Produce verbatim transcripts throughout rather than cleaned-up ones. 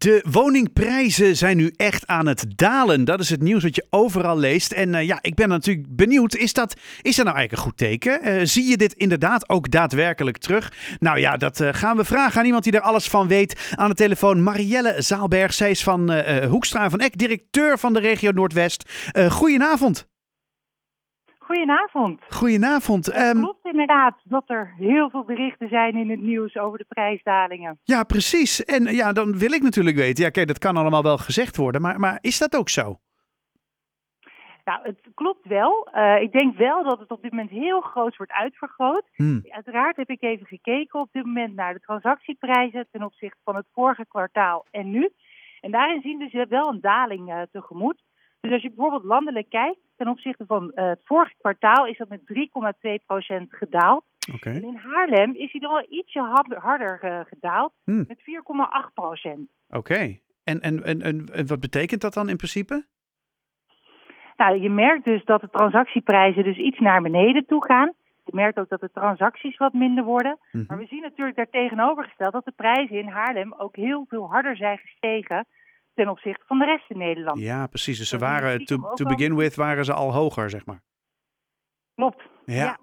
De woningprijzen zijn nu echt aan het dalen. Dat is het nieuws wat je overal leest. En uh, ja, ik ben natuurlijk benieuwd, is dat, is dat nou eigenlijk een goed teken? Uh, zie je dit inderdaad ook daadwerkelijk terug? Nou ja, dat uh, gaan we vragen aan iemand die er alles van weet. Aan de telefoon Mariëlle Zaalberg. Zij is van uh, Hoekstra van Eck, directeur van de regio Noordwest. Uh, goedenavond. Goedenavond. Goedenavond. Het um, klopt inderdaad dat er heel veel berichten zijn in het nieuws over de prijsdalingen. Ja, precies. En ja, dan wil ik natuurlijk weten, ja, kijk, dat kan allemaal wel gezegd worden, maar, maar is dat ook zo? Nou, het klopt wel. Uh, ik denk wel dat het op dit moment heel groot wordt uitvergroot. Hmm. Uiteraard heb ik even gekeken op dit moment naar de transactieprijzen ten opzichte van het vorige kwartaal en nu. En daarin zien we dus wel een daling uh, tegemoet. Dus als je bijvoorbeeld landelijk kijkt, ten opzichte van uh, het vorige kwartaal is dat met drie komma twee procent gedaald. Okay. En in Haarlem is hij dan wel ietsje harder uh, gedaald, hmm. met vier komma acht procent. Oké. Okay. En, en, en, en wat betekent dat dan in principe? Nou, je merkt dus dat de transactieprijzen dus iets naar beneden toe gaan. Je merkt ook dat de transacties wat minder worden. Hmm. Maar we zien natuurlijk daartegenovergesteld dat de prijzen in Haarlem ook heel veel harder zijn gestegen ten opzichte van de rest in Nederland. Ja, precies. Dus ze waren, to, to begin with, waren ze al hoger, zeg maar. Klopt, ja. ja.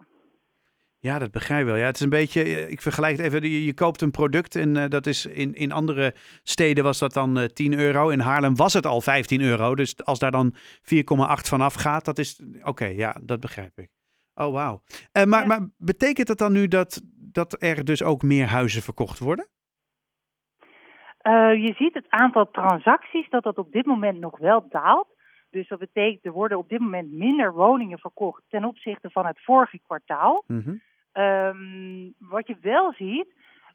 Ja, dat begrijp ik wel. Ja, het is een beetje, ik vergelijk het even, je, je koopt een product en uh, dat is in, in andere steden was dat dan uh, tien euro. In Haarlem was het al vijftien euro. Dus als daar dan vier komma acht vanaf gaat, dat is, oké, okay, ja, dat begrijp ik. Oh, wauw. Uh, maar, ja. maar betekent dat dan nu dat, dat er dus ook meer huizen verkocht worden? Uh, je ziet het aantal transacties dat dat op dit moment nog wel daalt. Dus dat betekent, er worden op dit moment minder woningen verkocht ten opzichte van het vorige kwartaal. Mm-hmm. Um, wat je wel ziet,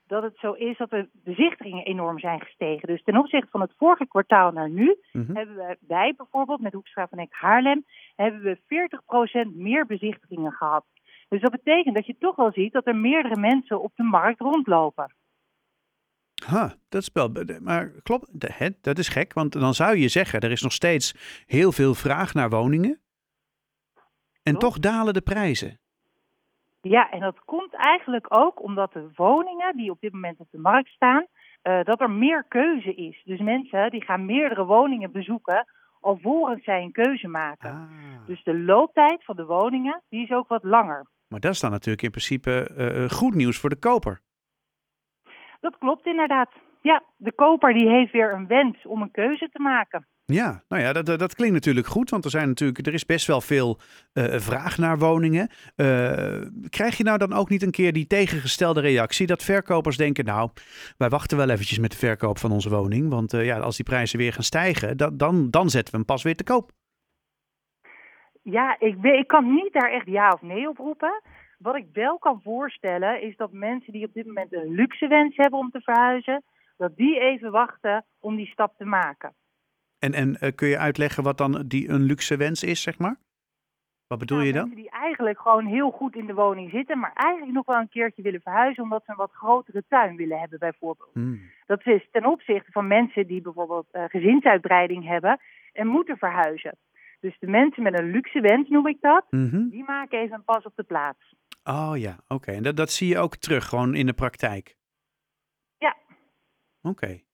dat het zo is dat de bezichtigingen enorm zijn gestegen. Dus ten opzichte van het vorige kwartaal naar nu, mm-hmm. hebben wij bijvoorbeeld met Hoekstra van Eck Haarlem, hebben we veertig procent meer bezichtigingen gehad. Dus dat betekent dat je toch wel ziet dat er meerdere mensen op de markt rondlopen. Ha, dat is wel, maar klopt, dat is gek, want dan zou je zeggen, er is nog steeds heel veel vraag naar woningen en toch dalen de prijzen. Ja, en dat komt eigenlijk ook omdat de woningen die op dit moment op de markt staan, uh, dat er meer keuze is. Dus mensen die gaan meerdere woningen bezoeken, alvorens zij een keuze maken. Ah. Dus de looptijd van de woningen, die is ook wat langer. Maar dat is dan natuurlijk in principe uh, goed nieuws voor de koper. Dat klopt inderdaad. Ja, de koper die heeft weer een wens om een keuze te maken. Ja, nou ja, dat, dat klinkt natuurlijk goed, want er zijn natuurlijk, er is best wel veel uh, vraag naar woningen. Uh, krijg je nou dan ook niet een keer die tegengestelde reactie dat verkopers denken, nou, wij wachten wel eventjes met de verkoop van onze woning, want uh, ja, als die prijzen weer gaan stijgen, dat, dan, dan zetten we hem pas weer te koop. Ja, ik, weet, ik kan niet daar echt ja of nee op roepen. Wat ik wel kan voorstellen is dat mensen die op dit moment een luxe wens hebben om te verhuizen, dat die even wachten om die stap te maken. En, en uh, kun je uitleggen wat dan die een luxe wens is, zeg maar? Wat bedoel nou, je dan? Mensen die eigenlijk gewoon heel goed in de woning zitten, maar eigenlijk nog wel een keertje willen verhuizen omdat ze een wat grotere tuin willen hebben bijvoorbeeld. Hmm. Dat is ten opzichte van mensen die bijvoorbeeld uh, gezinsuitbreiding hebben en moeten verhuizen. Dus de mensen met een luxe wens noem ik dat, mm-hmm. die maken even een pas op de plaats. Oh ja, oké. Okay. En dat, dat zie je ook terug, gewoon in de praktijk? Ja. Oké. Okay.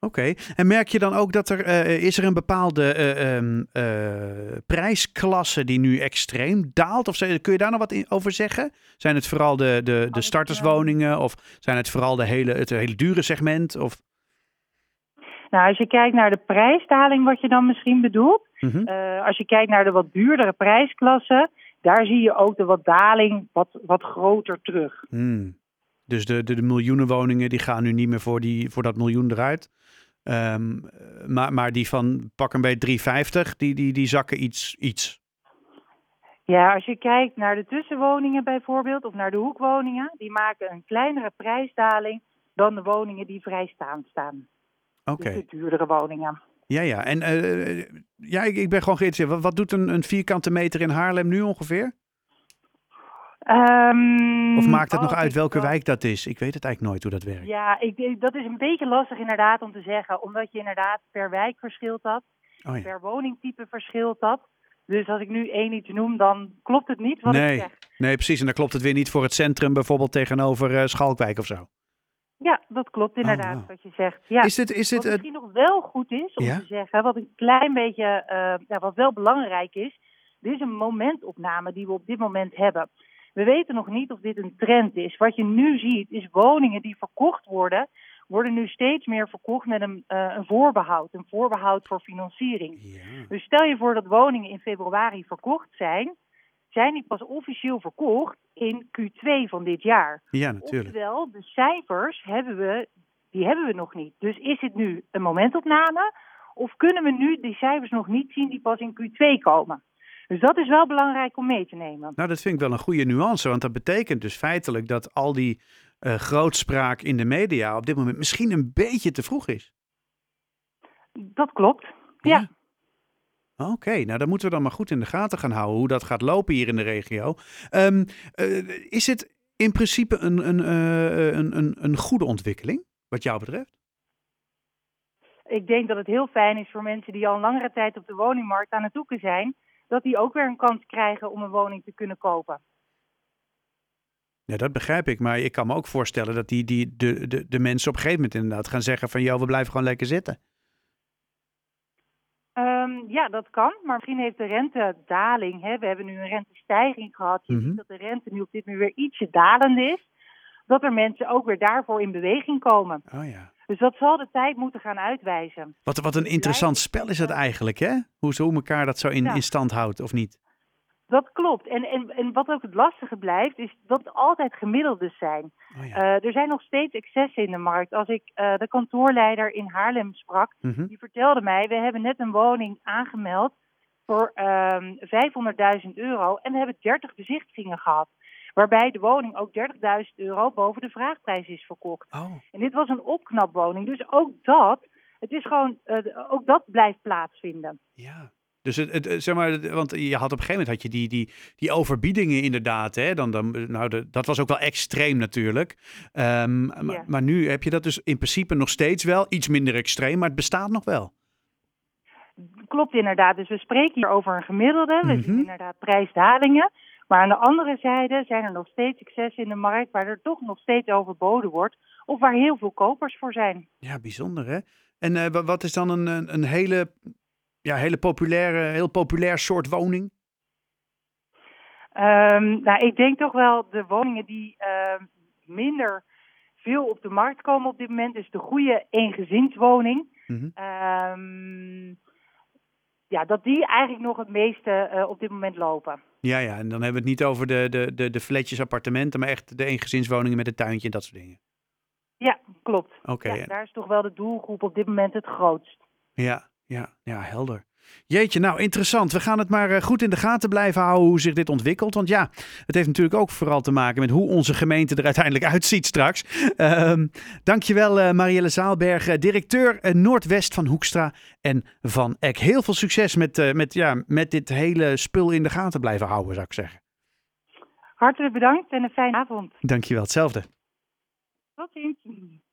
Oké. Okay. En merk je dan ook dat er, uh, is er een bepaalde uh, um, uh, prijsklasse die nu extreem daalt? Of kun je daar nog wat in, over zeggen? Zijn het vooral de, de, de starterswoningen of zijn het vooral de hele, het hele dure segment? Of? Nou, als je kijkt naar de prijsdaling, wat je dan misschien bedoelt. Mm-hmm. Uh, als je kijkt naar de wat duurdere prijsklassen, daar zie je ook de wat daling wat, wat groter terug. Hmm. Dus de, de, de miljoenen woningen die gaan nu niet meer voor, die, voor dat miljoen eruit. Um, maar, maar die van pak een beetje driehonderdvijftig, die, die, die zakken iets, iets. Ja, als je kijkt naar de tussenwoningen bijvoorbeeld, of naar de hoekwoningen, die maken een kleinere prijsdaling dan de woningen die vrijstaand staan. Okay. Dus de duurdere woningen. Ja, ja. En uh, ja, ik, ik ben gewoon geïnteresseerd. Wat, wat doet een, een vierkante meter in Haarlem nu ongeveer? Um, of maakt het oh, nog uit welke wijk dat is? Ik weet het eigenlijk nooit hoe dat werkt. Ja, ik, dat is een beetje lastig inderdaad om te zeggen. Omdat je inderdaad per wijk verschilt dat. Oh, ja. Per woningtype verschilt dat. Dus als ik nu één iets noem, dan klopt het niet wat nee. ik zeg. Nee, precies. En dan klopt het weer niet voor het centrum bijvoorbeeld tegenover uh, Schalkwijk of zo. Ja, dat klopt inderdaad oh, oh. wat je zegt. Ja. Is dit, is dit, wat misschien uh... nog wel goed is om ja? te zeggen, wat een klein beetje, uh, ja, wat wel belangrijk is, dit is een momentopname die we op dit moment hebben. We weten nog niet of dit een trend is. Wat je nu ziet is woningen die verkocht worden, worden nu steeds meer verkocht met een, uh, een voorbehoud. Een voorbehoud voor financiering. Ja. Dus stel je voor dat woningen in februari verkocht zijn, zijn die pas officieel verkocht in Q twee van dit jaar. Ja, natuurlijk. Oftewel, de cijfers hebben we, die hebben we nog niet. Dus is het nu een momentopname of kunnen we nu die cijfers nog niet zien die pas in Q twee komen? Dus dat is wel belangrijk om mee te nemen. Nou, dat vind ik wel een goede nuance, want dat betekent dus feitelijk dat al die uh, grootspraak in de media op dit moment misschien een beetje te vroeg is. Dat klopt, ja. ja. Oké, okay, nou dan moeten we dan maar goed in de gaten gaan houden hoe dat gaat lopen hier in de regio. Um, uh, is het in principe een, een, uh, een, een, een goede ontwikkeling, wat jou betreft? Ik denk dat het heel fijn is voor mensen die al een langere tijd op de woningmarkt aan het zoeken zijn, dat die ook weer een kans krijgen om een woning te kunnen kopen. Ja, dat begrijp ik. Maar ik kan me ook voorstellen dat die, die, de, de, de mensen op een gegeven moment inderdaad gaan zeggen van, joh, we blijven gewoon lekker zitten. Um, ja, dat kan. Maar misschien heeft de rentedaling, hè, we hebben nu een rentestijging gehad. Je mm-hmm. ziet dat de rente nu op dit moment weer ietsje dalend is. Dat er mensen ook weer daarvoor in beweging komen. Oh, ja. Dus dat zal de tijd moeten gaan uitwijzen. Wat, wat een interessant spel is het eigenlijk, hè? Hoe ze elkaar dat zo in, ja. in stand houdt, of niet? Dat klopt. En, en, en wat ook het lastige blijft, is dat het altijd gemiddeldes zijn. Oh ja. uh, er zijn nog steeds excessen in de markt. Als ik uh, de kantoorleider in Haarlem sprak, mm-hmm. die vertelde mij, we hebben net een woning aangemeld voor uh, vijfhonderdduizend euro en we hebben dertig bezichtigingen gehad. Waarbij de woning ook dertigduizend euro boven de vraagprijs is verkocht. Oh. En dit was een opknapwoning. Dus ook dat, het is gewoon, uh, ook dat blijft plaatsvinden. Ja. Dus het, het, zeg maar, want je had op een gegeven moment had je die, die, die overbiedingen inderdaad. Hè? Dan, dan, nou, de, dat was ook wel extreem natuurlijk. Um, ja. maar, maar nu heb je dat dus in principe nog steeds wel. Iets minder extreem, maar het bestaat nog wel. Klopt inderdaad. Dus we spreken hier over een gemiddelde. We mm-hmm. zien inderdaad prijsdalingen. Maar aan de andere zijde zijn er nog steeds excessen in de markt waar er toch nog steeds overboden wordt. Of waar heel veel kopers voor zijn. Ja, bijzonder hè. En uh, wat is dan een, een hele... Ja, hele populaire, heel populair soort woning? Um, nou, ik denk toch wel de woningen die uh, minder veel op de markt komen op dit moment. Dus de goede eengezinswoning. Mm-hmm. Um, ja, dat die eigenlijk nog het meeste uh, op dit moment lopen. Ja, ja, en dan hebben we het niet over de, de, de, de flatjes, appartementen, maar echt de eengezinswoningen met een tuintje en dat soort dingen. Ja, klopt. Okay, ja, ja. Daar is toch wel de doelgroep op dit moment het grootst. Ja. Ja, ja, helder. Jeetje, nou interessant. We gaan het maar goed in de gaten blijven houden hoe zich dit ontwikkelt. Want ja, het heeft natuurlijk ook vooral te maken met hoe onze gemeente er uiteindelijk uitziet straks. Um, dankjewel uh, Mariëlle Zaalberg, uh, directeur uh, Noordwest van Hoekstra en Van Eck. Heel veel succes met, uh, met, ja, met dit hele spul in de gaten blijven houden, zou ik zeggen. Hartelijk bedankt en een fijne avond. Dankjewel, hetzelfde. Tot ziens.